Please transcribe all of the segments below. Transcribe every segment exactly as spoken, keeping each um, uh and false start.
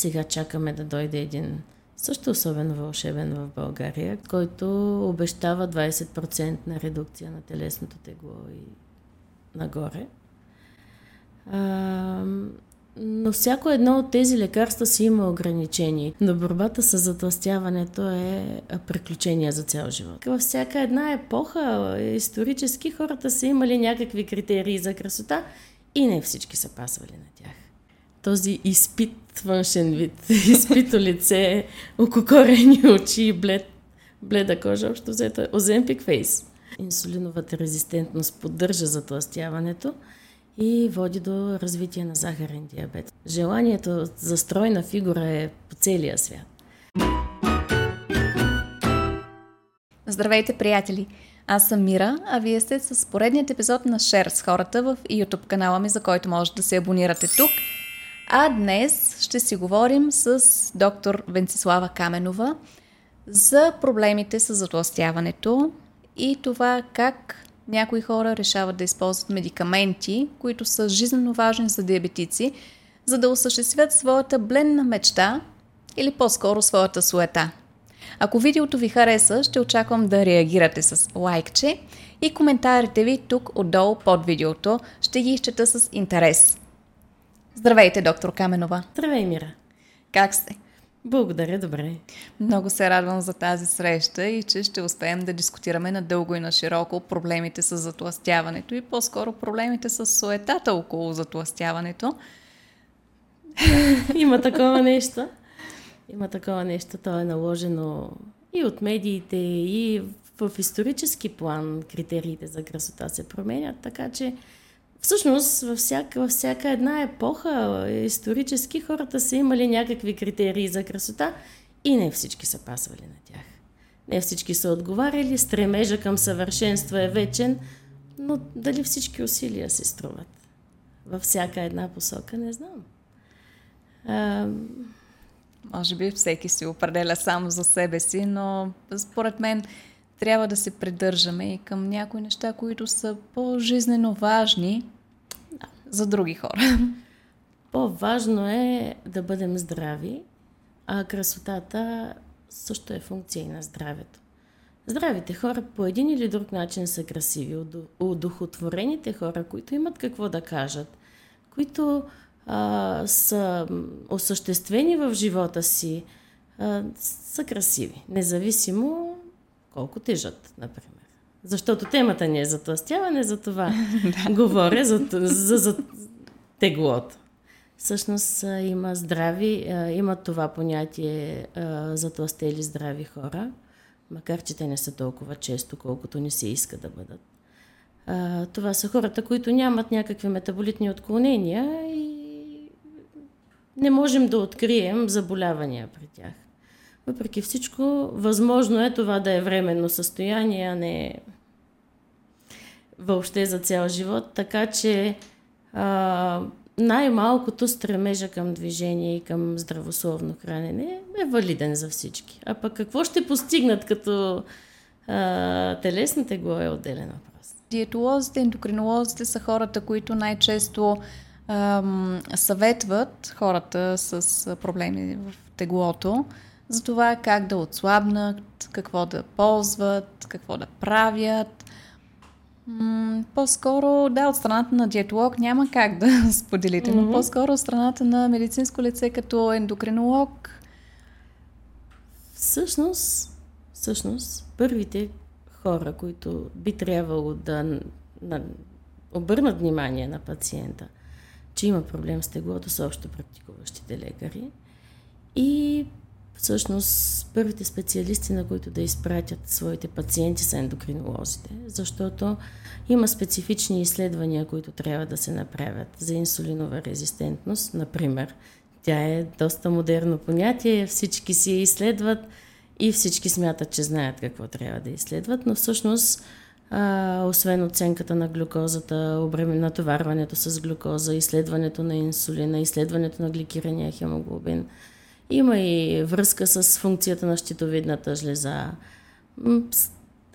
Сега чакаме да дойде един също особено вълшебен в България, който обещава двайсет процента на редукция на телесното тегло и нагоре. А, но всяко едно от тези лекарства си има ограничения. Но борбата с затлъстяването е приключение за цял живот. Във всяка една епоха исторически хората са имали някакви критерии за красота и не всички са пасвали на тях. Този изпит външен вид, изпито лице, окукорени очи и блед, бледа кожа, общо взето Оземпик фейс. Инсулиновата резистентност поддържа затлъстяването и води до развитие на захарен диабет. Желанието за стройна фигура е по целия свят. Здравейте, приятели! Аз съм Мира, а вие сте с поредният епизод на Share с хората в YouTube канала ми, за който можете да се абонирате тук. А днес ще си говорим с доктор Венцислава Каменова за проблемите с затлъстяването и това как някои хора решават да използват медикаменти, които са жизненно важни за диабетици, за да осъществят своята бленна мечта или по-скоро своята суета. Ако видеото ви хареса, ще очаквам да реагирате с лайкче и коментарите ви тук отдолу под видеото. Ще ги изчета с интерес. Здравейте, доктор Каменова! Здравей, Мира! Как сте? Благодаря, добре. Много се радвам за тази среща и че ще успеем да дискутираме надълго и на широко проблемите с затлъстяването и по-скоро проблемите с суетата около затлъстяването. Има такова нещо. Има такова нещо. То е наложено и от медиите, и в исторически план критериите за красота се променят, така че всъщност, във всяка, във всяка една епоха исторически хората са имали някакви критерии за красота и не всички са пасвали на тях. Не всички са отговаряли, стремежа към съвършенство е вечен, но дали всички усилия се струват? Във всяка една посока, не знам. А... Може би всеки си определя сам за себе си, но според мен трябва да се придържаме и към някои неща, които са по-жизнено важни да, за други хора. По-важно е да бъдем здрави, а красотата също е функция и на здравето. Здравите хора по един или друг начин са красиви. Удухотворените хора, които имат какво да кажат, които а, са осъществени в живота си, а, са красиви. Независимо колко тежат, например. Защото темата не е затлъстяване, за това говоря за, за, за теглото. Всъщност има здрави, има това понятие затлъстели здрави хора, макар че те не са толкова често, колкото не се иска да бъдат. Това са хората, които нямат някакви метаболитни отклонения и не можем да открием заболявания при тях. Въпреки всичко, възможно е това да е временно състояние, а не въобще за цял живот. Така че а, най-малкото стремежа към движение и към здравословно хранене е валиден за всички. А пък какво ще постигнат като а, телесна тегло е отделен въпрос. Диетолозите, ендокринолозите са хората, които най-често ам, съветват хората с проблеми в теглото за това как да отслабнат, какво да ползват, какво да правят. М- по-скоро, да, от страната на диетолог няма как да споделите, mm-hmm. но по-скоро от страната на медицинско лице като ендокринолог. Всъщност, всъщност първите хора, които би трябвало да на, на, обърнат внимание на пациента, че има проблем с теглото, са общо практикуващите лекари и всъщност първите специалисти, на които да изпратят своите пациенти, са ендокринолозите, защото има специфични изследвания, които трябва да се направят за инсулинова резистентност, например. Тя е доста модерно понятие, всички си я изследват и всички смятат, че знаят какво трябва да изследват, но всъщност, а, освен оценката на глюкозата, натоварването с глюкоза, изследването на инсулина, изследването на гликирания хемоглобин, има и връзка с функцията на щитовидната жлеза.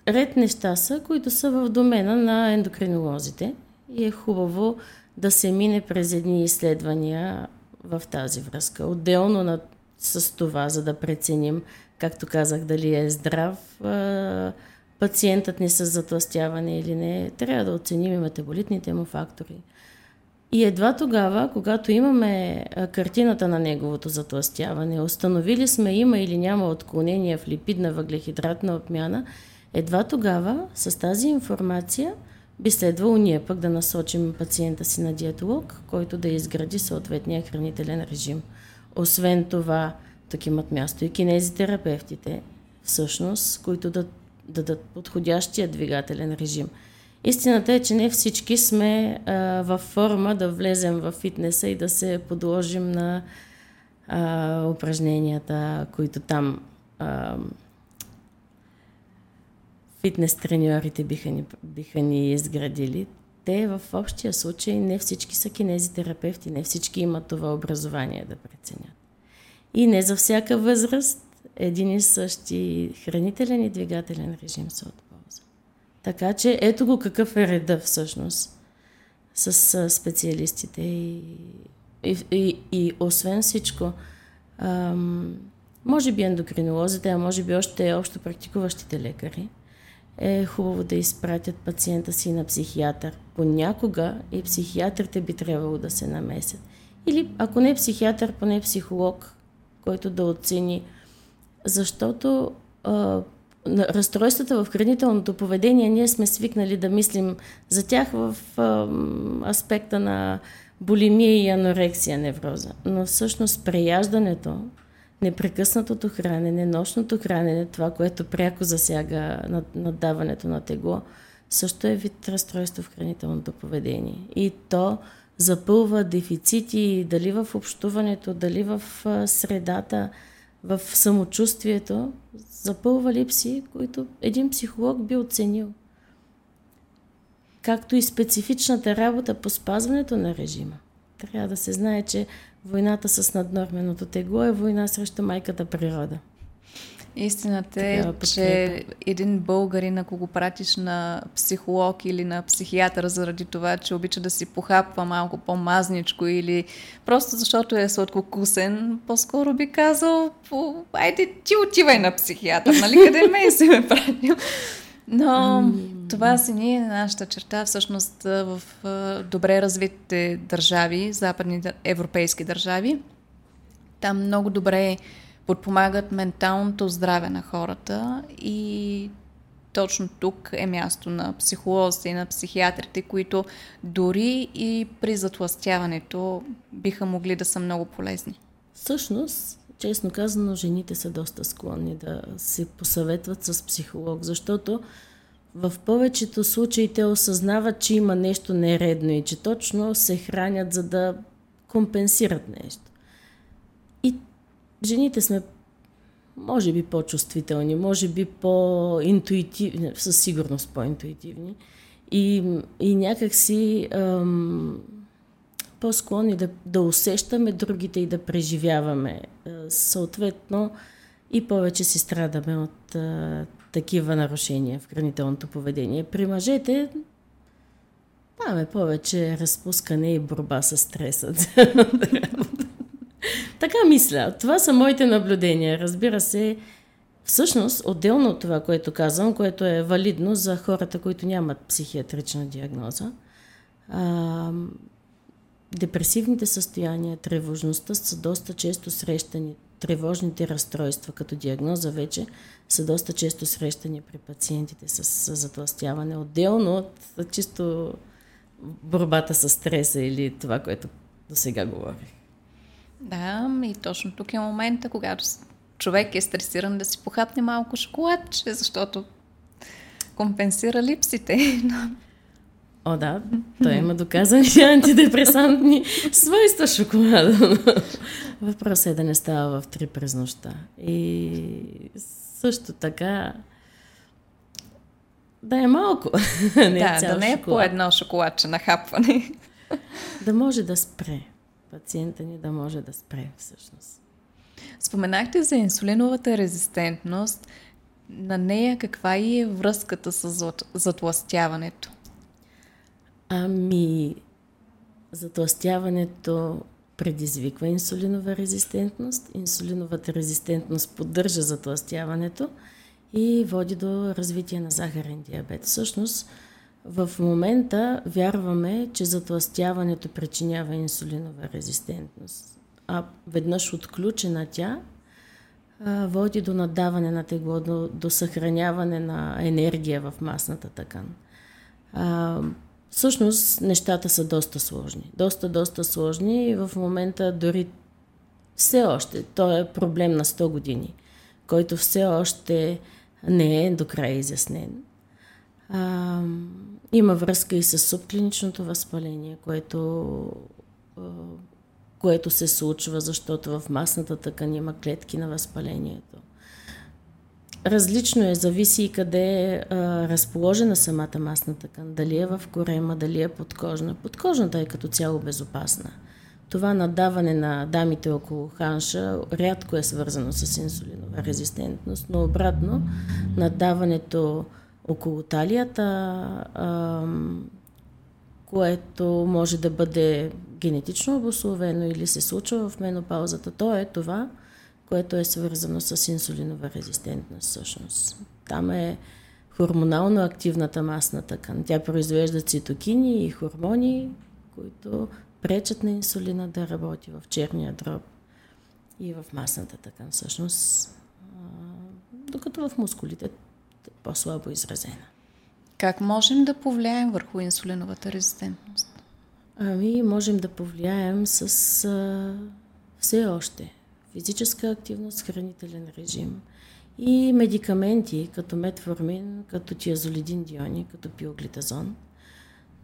Ред неща са, които са в домена на ендокринолозите и е хубаво да се мине през едни изследвания в тази връзка. Отделно на, с това, за да преценим, както казах, дали е здрав а, пациентът ни с затлъстяване или не, трябва да оценим и метаболитните му фактори. И едва тогава, когато имаме картината на неговото затлъстяване, установили сме има или няма отклонения в липидна въглехидратна отмяна, едва тогава с тази информация би следвало ние пък да насочим пациента си на диетолог, който да изгради съответния хранителен режим. Освен това, тук имат място и кинезитерапевтите, всъщност, които да дадат подходящия двигателен режим. Истината е, че не всички сме а, във форма да влезем в фитнеса и да се подложим на а, упражненията, които там а, фитнес треньорите биха ни, биха ни изградили. Те в общия случай не всички са кинезитерапевти, не всички имат това образование да преценят. И не за всяка възраст един и същи хранителен и двигателен режим са от полза. Така че ето го какъв е реда всъщност с специалистите и, и, и, и освен всичко, ам, може би ендокринолозите, а може би още общо практикуващите лекари, е хубаво да изпратят пациента си на психиатър. Понякога и психиатрите би трябвало да се намесят. Или ако не психиатър, поне психолог, който да оцени, защото а, разстройствата в хранителното поведение, ние сме свикнали да мислим за тях в а, аспекта на булимия и анорексия невроза. Но всъщност преяждането, непрекъснатото хранене, нощното хранене, това, което пряко засяга наддаването на тегло, също е вид разстройство в хранителното поведение. И то запълва дефицити дали в общуването, дали в средата, в самочувствието, запълва липси, които един психолог би оценил. Както и специфичната работа по спазването на режима. Трябва да се знае, че войната с наднорменото тегло е война срещу майката природа. Истината е, че един българин, ако го пратиш на психолог или на психиатър заради това, че обича да си похапва малко по-мазничко или просто защото е сладкокусен, по-скоро би казал, айде ти отивай на психиатър, нали, къде ме си ме пратил. Но това си ни е нашата черта. Всъщност в добре развитите държави, западни европейски държави, там много добре подпомагат менталното здраве на хората и точно тук е място на психолозите и на психиатрите, които дори и при затлъстяването биха могли да са много полезни. Всъщност, честно казано, жените са доста склонни да се посъветват с психолог, защото в повечето случаи те осъзнават, че има нещо нередно и че точно се хранят, за да компенсират нещо. И жените сме, може би, по-чувствителни, може би по-интуитивни, със сигурност по-интуитивни и, и някакси ам, по-склонни да, да усещаме другите и да преживяваме. Съответно, и повече си страдаме от а, такива нарушения в хранителното поведение. При мъжете имаме повече разпускане и борба с стреса. Така мисля. Това са моите наблюдения. Разбира се, всъщност, отделно от това, което казвам, което е валидно за хората, които нямат психиатрична диагноза, а, депресивните състояния, тревожността са доста често срещани. Тревожните разстройства като диагноза вече са доста често срещани при пациентите с, с затлъстяване. Отделно от чисто борбата с стреса или това, което до сега говорих. Да, и точно тук е момента, когато човек е стресиран да си похапне малко шоколадче, защото компенсира липсите. О, да, той има доказани антидепресантни свойства шоколада. Въпросът е да не става в три през нощта. И също така да е малко. Не да, е да не е шоколад. По едно шоколадче нахапване. Да може да спре. Пациента ни да може да спре всъщност. Споменахте за инсулиновата резистентност. На нея каква е връзката с затлъстяването? Ами, затлъстяването предизвиква инсулинова резистентност. Инсулиновата резистентност поддържа затлъстяването и води до развитие на захарен диабет. Всъщност, в момента вярваме, че затлъстяването причинява инсулинова резистентност. А веднъж отключена тя, води до наддаване на тегло, до, до съхраняване на енергия в масната тъкан. А, всъщност, нещата са доста сложни. Доста, доста сложни и в момента дори все още, то е проблем на сто години, който все още не е до края изяснен. А, има връзка и с субклиничното възпаление, което, което се случва, защото в масната тъкан има клетки на възпалението. Различно е, зависи и къде е а, разположена самата масна тъкан. Дали е в корема, дали е подкожна. Подкожната е като цяло безопасна. Това наддаване на дамите около ханша рядко е свързано с инсулинова резистентност, но обратно наддаването около талията, а, което може да бъде генетично обусловено или се случва в менопаузата, то е това, което е свързано с инсулинова резистентност всъщност. Там е хормонално активната масна тъкан. Тя произвежда цитокини и хормони, които пречат на инсулина да работи в черния дроб и в масната тъкан всъщност, а, докато в мускулите е по-слабо изразена. Как можем да повлияем върху инсулиновата резистентност? Ами, можем да повлияем с а, все още физическа активност, хранителен режим и медикаменти, като метформин, като тиазолидин диони, като пиоглитазон.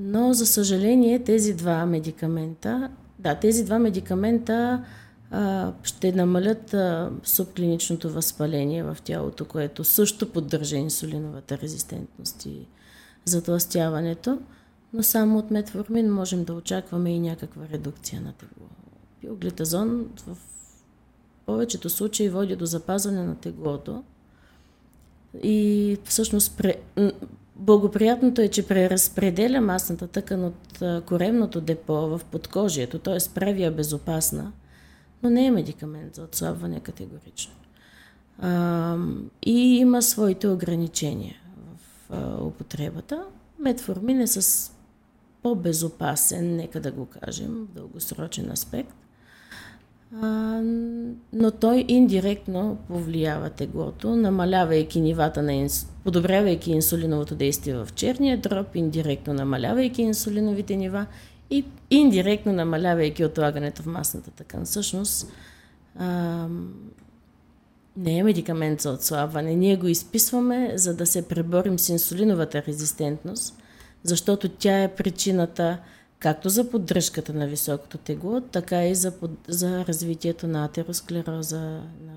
Но, за съжаление, тези два медикамента, да, тези два медикамента а, ще намалят а, субклиничното възпаление в тялото, което също поддържа инсулиновата резистентност и затлъстяването. Но само от метформин можем да очакваме и някаква редукция на тегло. Пиоглитазон в повечето случаи води до запазване на теглото и всъщност пре... благоприятното е, че преразпределя масната тъкан от коремното депо в подкожието, т.е. прави я безопасна, но не е медикамент за отслабване категорично. А, и има своите ограничения в а, употребата. Метформин е с по-безопасен, нека да го кажем, в дългосрочен аспект, а, но той индиректно повлиява теглото, намалявайки нивата на инс... подобрявайки инсулиновото действие в черния дроб, индиректно намалявайки инсулиновите нива и индиректно намалявайки отлагането в масната тъкан. Всъщност, а, не е медикамент за отслабване. Ние го изписваме, за да се преборим с инсулиновата резистентност, защото тя е причината както за поддръжката на високото тегло, така и за, под... за развитието на атеросклероза, на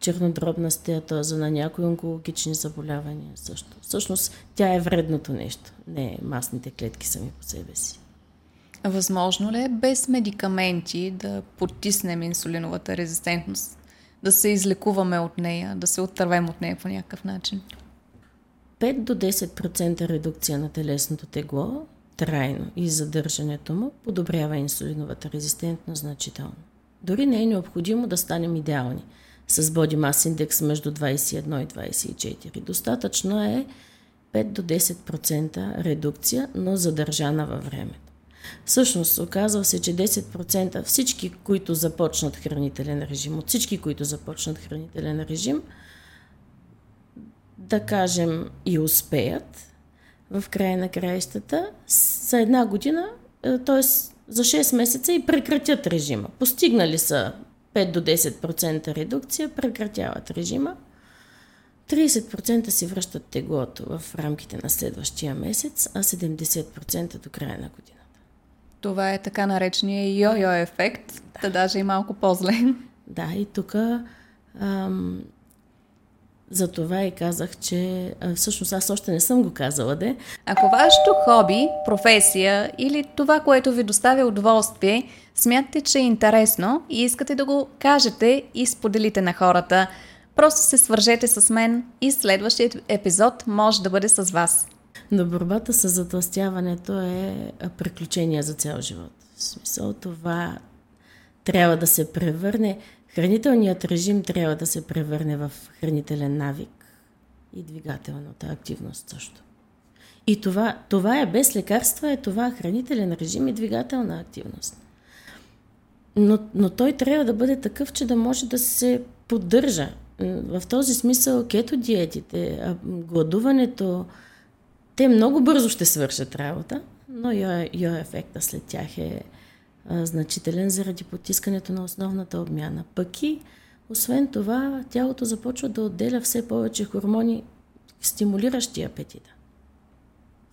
чернодробна стеатоза, на някои онкологични заболявания също. Всъщност, тя е вредното нещо, не масните клетки сами по себе си. Възможно ли е без медикаменти да потиснем инсулиновата резистентност? Да се излекуваме от нея, да се отървем от нея по някакъв начин? пет до десет процента редукция на телесното тегло, трайно и задържането му, подобрява инсулиновата резистентност значително. Дори не е необходимо да станем идеални с Body Mass Index между двайсет и едно и двайсет и четири. Достатъчно е пет до десет процента редукция, но задържана във времето. Всъщност, оказва се, че десет процента всички, които започнат хранителен режим, от всички, които започнат хранителен режим, да кажем и успеят в края на краищата, за една година, т.е. за шест месеца и прекратят режима. Постигнали са пет до десет процента редукция, прекратяват режима. трийсет процента си връщат теглото в рамките на следващия месец, а седемдесет процента до края на година. Това е така наречения йо-йо ефект, да, да даже и малко по-зле. Да, и тук ам, за това и казах, че а, всъщност аз още не съм го казала, де. Ако вашето хоби, професия или това, което ви доставя удоволствие, смятате, че е интересно и искате да го кажете и споделите на хората, просто се свържете с мен и следващия епизод може да бъде с вас. Но борбата с затлъстяването е приключение за цял живот. В смисъл, това трябва да се превърне, хранителният режим трябва да се превърне в хранителен навик и двигателната активност също. И това, това е без лекарства, е това хранителен режим и двигателна активност. Но, но той трябва да бъде такъв, че да може да се поддържа. В този смисъл кето диетите, гладуването, те много бързо ще свършат работа, но йо, йо ефекта след тях е а, значителен заради потискането на основната обмяна. Пък и, освен това, тялото започва да отделя все повече хормони, стимулиращи апетита.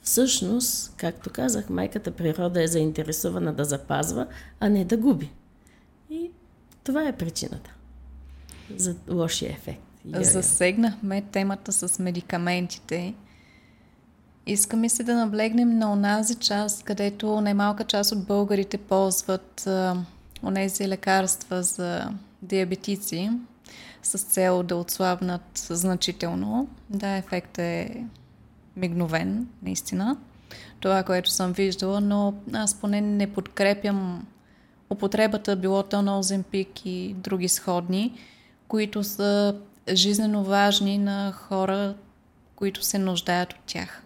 Всъщност, както казах, майката природа е заинтересована да запазва, а не да губи. И това е причината за лошия ефект. Йо-йо. Засегнахме темата с медикаментите. Иска ми се да наблегнем на онази част, където немалка част от българите ползват а, онези лекарства за диабетици с цел да отслабнат значително. Да, ефектът е мигновен, наистина. Това, което съм виждала, но аз поне не подкрепям употребата, било то на Оземпик и други сходни, които са жизнено важни на хора, които се нуждаят от тях.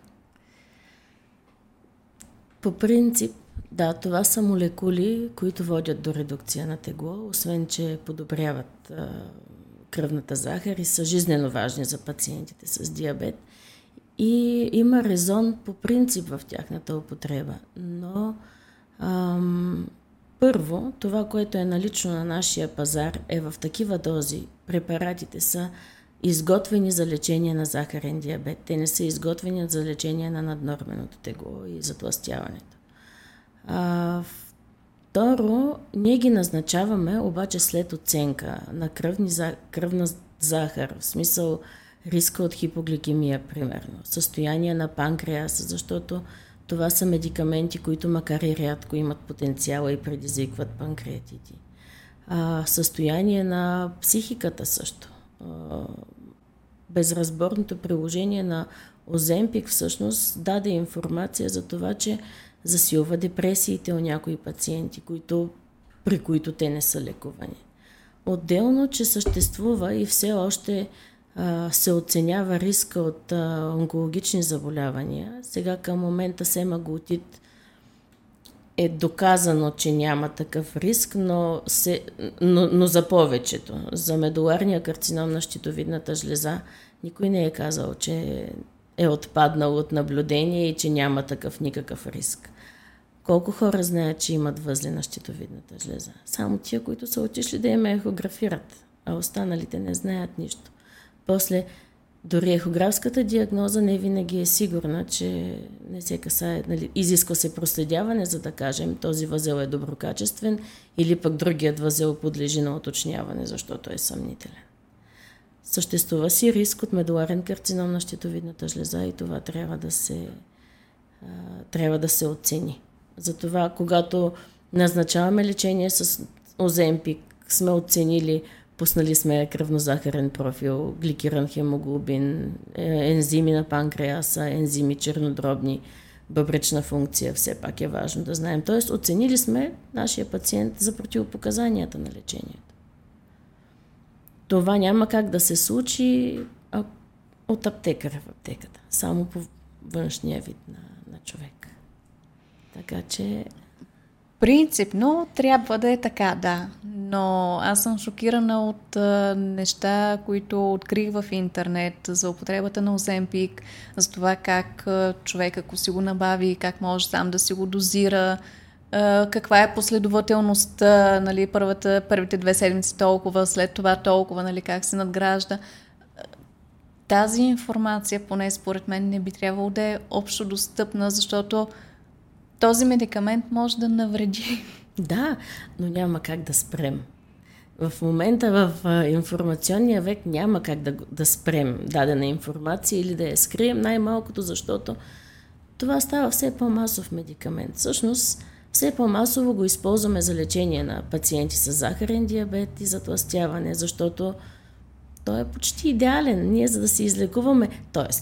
По принцип, да, това са молекули, които водят до редукция на тегло, освен че подобряват а, кръвната захар и са жизнено важни за пациентите с диабет. И има резон по принцип в тяхната употреба. Но ам, първо, това, което е налично на нашия пазар, е в такива дози. Препаратите са изготвени за лечение на захарен диабет. Те не са изготвени за лечение на наднорменото тегло и затлъстяването. А, второ, ние ги назначаваме обаче след оценка на кръвни, кръвна захар, в смисъл риска от хипогликемия, примерно, състояние на панкреаса, защото това са медикаменти, които макар и рядко имат потенциала и предизвикват панкреатити. А, състояние на психиката също. Безразборното приложение на Оземпик всъщност даде информация за това, че засилва депресиите у някои пациенти, които, при които те не са лекувани. Отделно, че съществува и все още а, се оценява риска от а, онкологични заболявания. Сега към момента семаглотид е доказано, че няма такъв риск, но, се, но, но за повечето. За медуларния карцином на щитовидната жлеза никой не е казал, че е отпаднал от наблюдение и че няма такъв никакъв риск. Колко хора знаят, че имат възли на щитовидната жлеза? Само тия, които са отишли да им ехографират, а останалите не знаят нищо. После, дори ехографската диагноза не винаги е сигурна, че не се касае, нали, изисква се проследяване, за да кажем този възел е доброкачествен или пък другият възел подлежи на уточняване, защото е съмнителен. Съществува си риск от медуларен карцином на щитовидната жлеза и това трябва да се, а, трябва да се оцени. Затова, когато назначаваме лечение с Оземпик, сме оценили, пуснали сме кръвнозахарен профил, гликиран хемоглобин, ензими на панкреаса, ензими чернодробни, бъбречна функция, все пак е важно да знаем. Тоест, оценили сме нашия пациент за противопоказанията на лечението. Това няма как да се случи от аптекаря в аптеката, само по външния вид на, на човек. Така че... Принципно трябва да е така, да. Но аз съм шокирана от а, неща, които открих в интернет за употребата на Оземпик, за това как а, човек, ако си го набави, как може сам да си го дозира, а, каква е последователността, нали, първата, първите две седмици толкова, след това толкова, нали, как се надгражда. Тази информация, поне според мен, не би трябвало да е общо достъпна, защото този медикамент може да навреди. Да, но няма как да спрем. В момента в а, информационния век няма как да, да спрем дадена информация или да я скрием, най-малкото, защото това става все по-масов медикамент. Всъщност, все по-масово го използваме за лечение на пациенти с захарен диабет и затлъстяване, защото той е почти идеален. Ние, за да се излекуваме, т.е.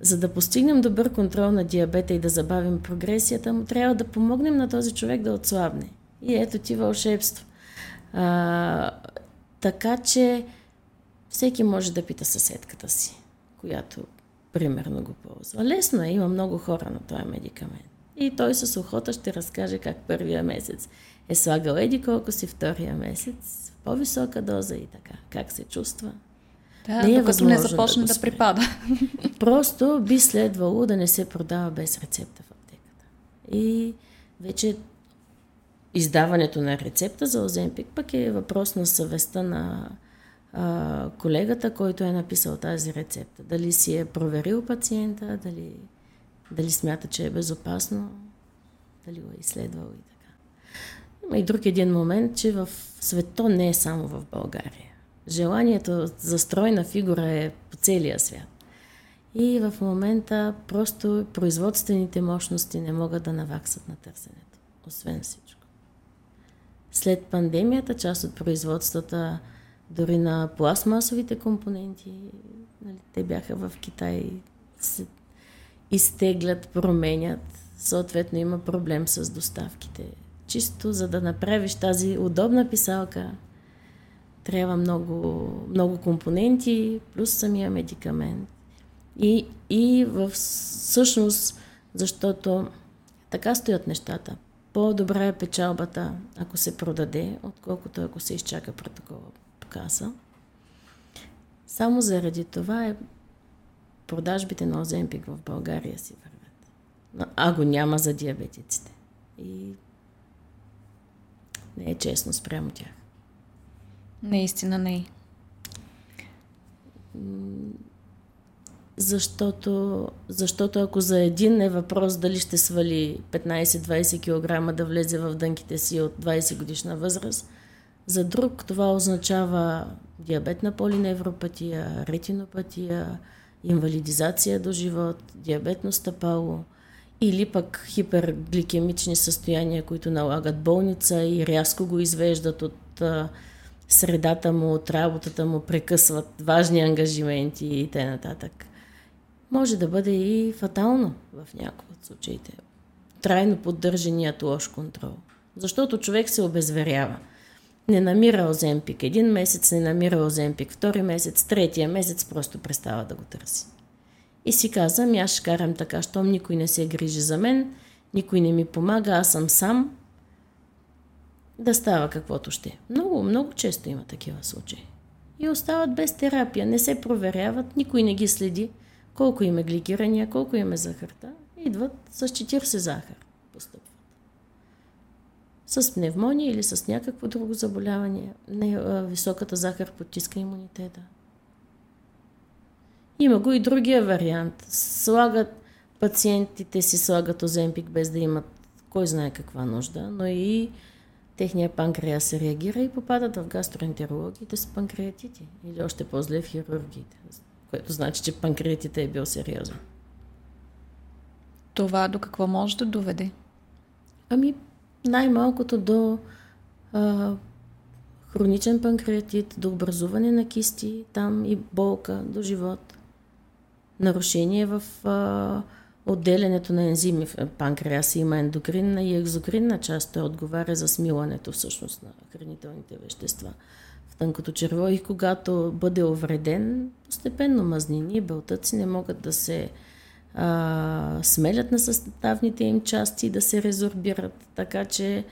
за да постигнем добър контрол на диабета и да забавим прогресията му, трябва да помогнем на този човек да отслабне. И ето ти вълшебство. А, така че всеки може да пита съседката си, която примерно го ползва. Лесно е, има много хора на този медикамент. И той с охота ще разкаже как първия месец е слагал еди колко си, втория месец по-висока доза и така. Как се чувства? Да, не е докато не започне да, да припада. Просто би следвало да не се продава без рецепта в аптеката. И вече издаването на рецепта за Оземпик пък е въпрос на съвестта на а, колегата, който е написал тази рецепта. Дали си е проверил пациента, дали, дали смята, че е безопасно, дали го е изследвал и така. Има и друг един момент, че в света, не е само в България. Желанието за стройна фигура е по целия свят. И в момента просто производствените мощности не могат да наваксат на търсенето. Освен всичко. След пандемията, част от производствата, дори на пластмасовите компоненти, нали, те бяха в Китай, се изтеглят, променят. Съответно има проблем с доставките. Чисто за да направиш тази удобна писалка, трябва много, много компоненти, плюс самия медикамент. И, и в всъщност, защото така стоят нещата. По-добра е печалбата, ако се продаде, отколкото ако се изчака протокола по каса. Само заради това е продажбите на Оземпик в България си вървят. А го няма за диабетиците. И не е честно спрямо тях. Наистина не. Защото, защото ако за един е въпрос дали ще свали петнайсет-двайсет килограма да влезе в дънките си от двайсет годишна възраст, за друг това означава диабетна полиневропатия, ретинопатия, инвалидизация до живот, диабетно стъпало или пък хипергликемични състояния, които налагат болница и рязко го извеждат от средата му, от работата му, прекъсват важни ангажименти и т.н. Може да бъде и фатално в някои от случаите. Трайно поддържаният лош контрол. Защото човек се обезверява. Не намира Оземпик един месец, не намира Оземпик втори месец, третия месец просто престава да го търси. И си казвам, аз ще карам така, щом никой не се грижи за мен, никой не ми помага, аз съм сам. Да става каквото ще. Много, много често има такива случаи. И остават без терапия, не се проверяват, никой не ги следи. Колко им е гликирания, колко им е захарта, идват с четирийсет захар, постъпват. С пневмония или с някакво друго заболяване. Не, високата захар потиска имунитета. Има го и другия вариант. Слагат, пациентите си слагат Оземпик без да имат кой знае каква нужда, но и техния панкреас се реагира и попадат в гастроентерологите с панкреатити или още по-зле в хирургите, което значи, че панкреатитът е бил сериозен. Това до какво може да доведе? Ами най-малкото до а, хроничен панкреатит, до образуване на кисти, там и болка до живот, нарушение в а, отделянето на ензими в панкреаса, има ендокринна и екзокринна част, той отговаря за смилането всъщност на хранителните вещества в тънкото черво и когато бъде увреден, постепенно мазнини и белтъци не могат да се а, смелят на съставните им части и да се резорбират, така че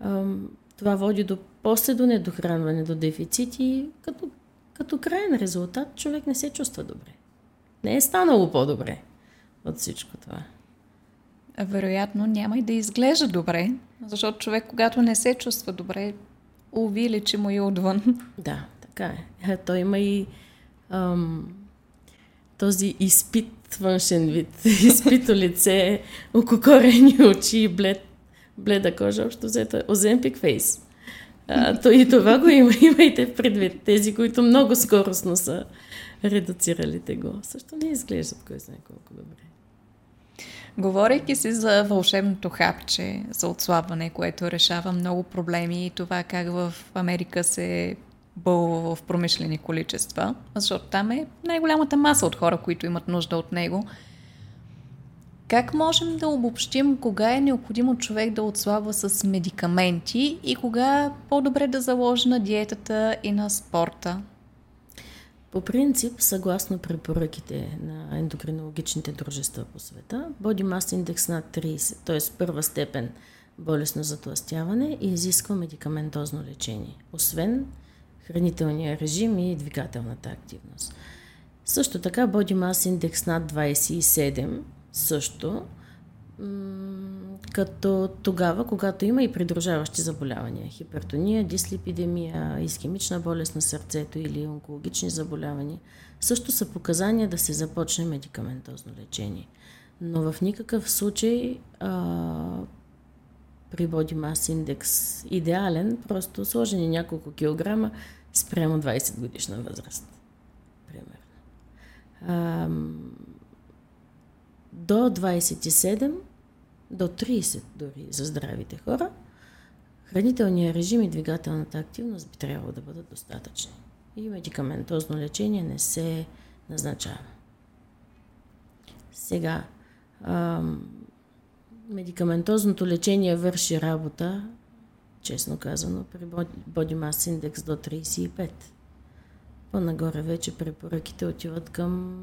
а, това води до после до недохранване, до дефицити и като, като краен резултат човек не се чувства добре. Не е станало по-добре от всичко това. Вероятно няма и да изглежда добре, защото човек, когато не се чувства добре, увеличи му и отвън. Да, така е. Той има и ам, този изпит външен вид. Изпито лице, окукорени очи и блед, бледа кожа, общо взето Оземпик фейс. А, то и това го има, имайте предвид. Тези, които много скоростно са редуциралите го, също не изглеждат кой знае колко добре. Говорейки си за вълшебното хапче, за отслабване, което решава много проблеми и това как в Америка се бълва в промишлени количества, защото там е най-голямата маса от хора, които имат нужда от него. Как можем да обобщим кога е необходимо човек да отслабва с медикаменти и кога по-добре да заложи на диетата и на спорта? По принцип, съгласно препоръките на ендокринологичните дружества по света, Body Mass Index над трийсет, т.е. първа степен болестно затлъстяване, изисква медикаментозно лечение, освен хранителния режим и двигателната активност. Също така Body Mass Index над двайсет и седем също, м- като тогава, когато има и придружаващи заболявания, хипертония, дислипидемия, исхемична болест на сърцето или онкологични заболявания, също са показания да се започне медикаментозно лечение. Но в никакъв случай а, при Body Mass Index идеален, просто сложени няколко килограма спрямо двайсет годишна възраст. Примерно. А, до двайсет и седем, до трийсет дори за здравите хора, хранителният режим и двигателната активност би трябвало да бъдат достатъчни. И медикаментозно лечение не се назначава. Сега, ам, медикаментозното лечение върши работа, честно казано, при Body Mass Index до трийсет и пет. По-нагоре вече препоръките отиват към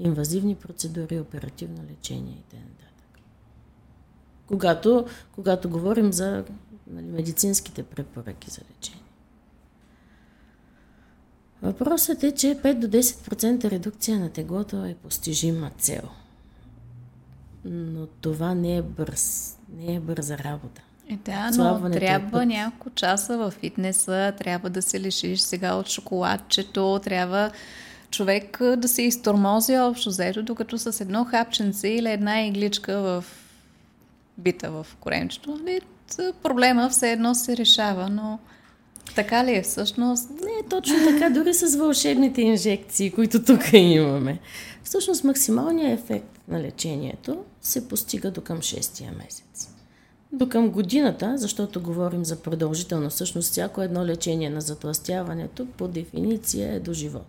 инвазивни процедури, оперативно лечение и т.н. Когато, когато говорим за нали, медицинските препоръки за лечение. Въпросът е, че пет до десет процента редукция на теглото е постижима цел. Но това не е бърз, не е бърза работа. Е, да, но трябва е няколко часа във фитнеса, трябва да се лишиш сега от шоколадчето, трябва човек да се изтормози общо взето, докато с едно хапченце или една игличка в бита в коремчето. Проблема все едно се решава, но така ли е всъщност? Не, точно така, дори с вълшебните инжекции, които тук имаме. Всъщност максималният ефект на лечението се постига до към шестия месец. До към годината, защото говорим за продължителност, всъщност всяко едно лечение на затлъстяването по дефиниция е до живот.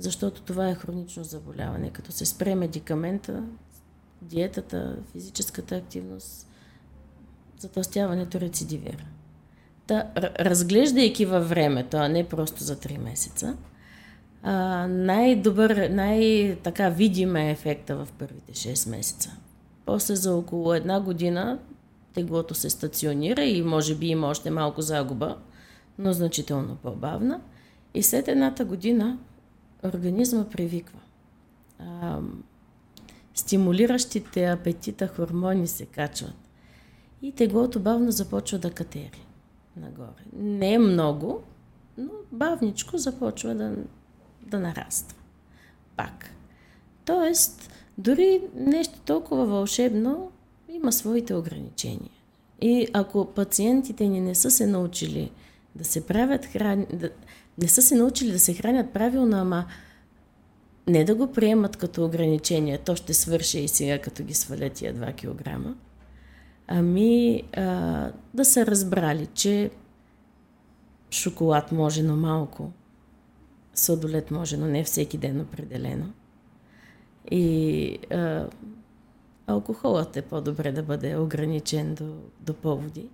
Защото това е хронично заболяване. Като се спре медикамента, диетата, физическата активност, затлъстяването рецидивира. Та, разглеждайки във времето, а не просто за три месеца, а, най-добър, най-така видим е ефекта в първите шест месеца. После за около една година теглото се стационира и може би има още малко загуба, но значително по-бавна. И след едната година организма привиква. А, стимулиращите апетита хормони се качват. И теглото бавно започва да катери нагоре. Не е много, но бавничко започва да, да нараства. Пак. Тоест, дори нещо толкова вълшебно има своите ограничения. И ако пациентите ни не са се научили да се правят храни... Да... Не са се научили да се хранят правилно, ама не да го приемат като ограничение. То ще свърши и сега, като ги сваля тия два килограма. Ами а, да са разбрали, че шоколад може, но малко. Сладолет може, но не всеки ден определено. И а, алкохолът е по-добре да бъде ограничен до, до поводи.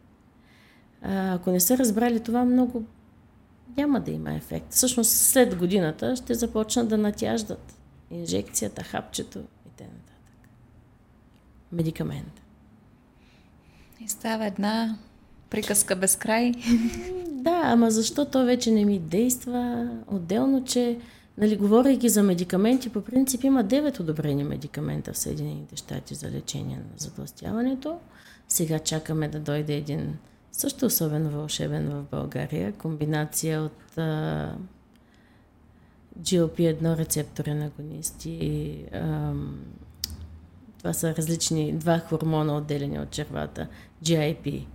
А, ако не са разбрали това, много няма да има ефект. Всъщност след годината ще започнат да натяждат инжекцията, хапчето и т.н. Медикамент. И става една приказка без край. Да, ама защо то вече не ми действа? Отделно, че нали, говорейки за медикаменти, по принцип има девет одобрени медикамента в Съединените щати за лечение на затлъстяването. Сега чакаме да дойде един също особено вълшебен в България, комбинация от а, джи ел пи едно рецепторен агонист и а, това са различни два хормона, отделени от червата, джи ай пи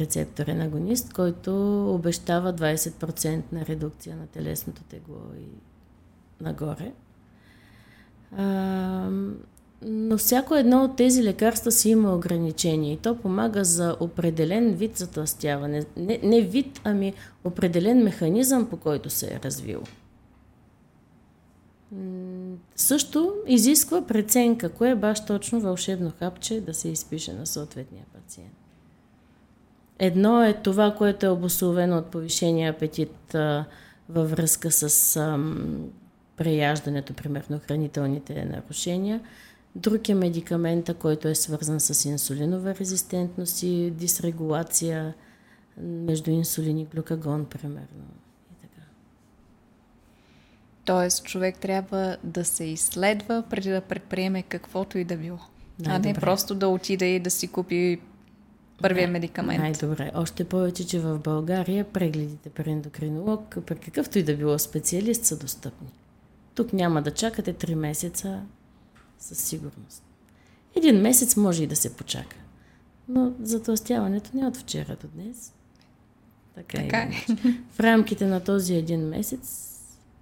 рецепторен агонист, който обещава двайсет процента на редукция на телесното тегло и нагоре. А, Но всяко едно от тези лекарства си има ограничения и то помага за определен вид затлъстяване. Не, не вид, ами определен механизъм, по който се е развил. също изисква преценка, кое баш точно вълшебно хапче да се изпише на съответния пациент. Едно е това, което е обусловено от повишения апетит а, във връзка с а, преяждането, примерно хранителните нарушения. Друг е медикамента, който е свързан с инсулинова резистентност и дисрегулация между инсулин и глюкагон, примерно. Тоест, човек трябва да се изследва преди да предприеме каквото и да било. А не просто да отиде и да си купи първия да, медикамент. Най-добре. Още повече, че в България прегледите при ендокринолог, при какъвто и да било специалист, са достъпни. Тук няма да чакате три месеца със сигурност. Един месец може и да се почака. Но затлъстяването не от вчера до днес. Така, така е. В рамките на този един месец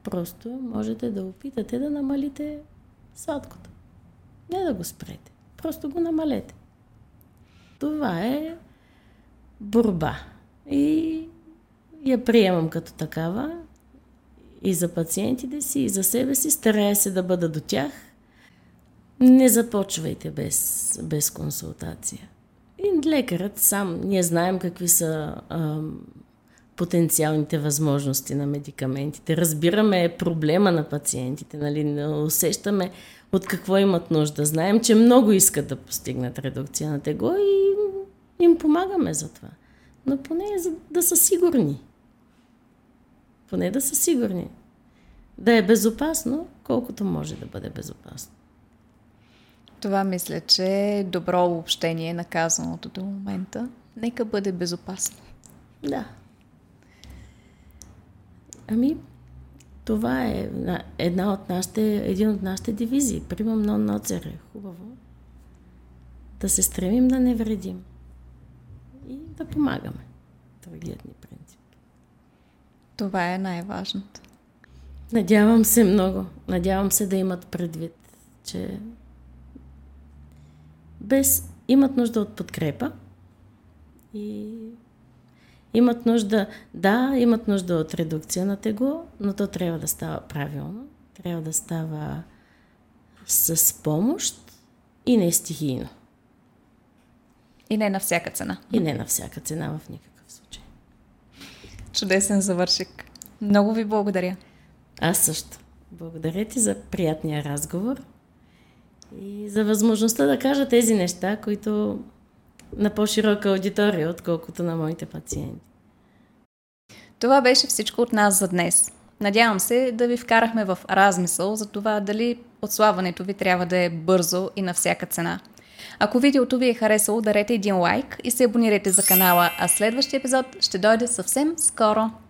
просто можете да опитате да намалите сладкото. Не да го спрете. Просто го намалете. Това е борба. И я приемам като такава и за пациентите си, и за себе си. Старая се да бъда до тях. Не започвайте без, без консултация. И лекарът сам. Ние знаем какви са... Ам, потенциалните възможности на медикаментите. Разбираме проблема на пациентите, нали? Усещаме от какво имат нужда. Знаем, че много искат да постигнат редукция на тегло и им помагаме за това. Но поне да са сигурни. Поне да са сигурни. Да е безопасно, колкото може да бъде безопасно. Това мисля, че е добро обобщение на казаното до момента. Нека бъде безопасно. Да. Ами, това е една от нашите, един от нашите дивизии. Примам нон-ноцер е хубаво. Да се стремим да не вредим. И да помагаме. Другият ни принцип. Това е най-важното. Надявам се много. Надявам се да имат предвид, че без имат нужда от подкрепа и имат нужда, да, имат нужда от редукция на тегло, но то трябва да става правилно, трябва да става с помощ и не стихийно. И не на всяка цена. И не на всяка цена в никакъв случай. Чудесен завършик. Много ви благодаря. Аз също. Благодаря ти за приятния разговор и за възможността да кажа тези неща, които... на по-широка аудитория, отколкото на моите пациенти. Това беше всичко от нас за днес. Надявам се да ви вкарахме в размисъл за това дали отслабването ви трябва да е бързо и на всяка цена. Ако видеото ви е харесало, дарете един лайк и се абонирайте за канала, а следващия епизод ще дойде съвсем скоро.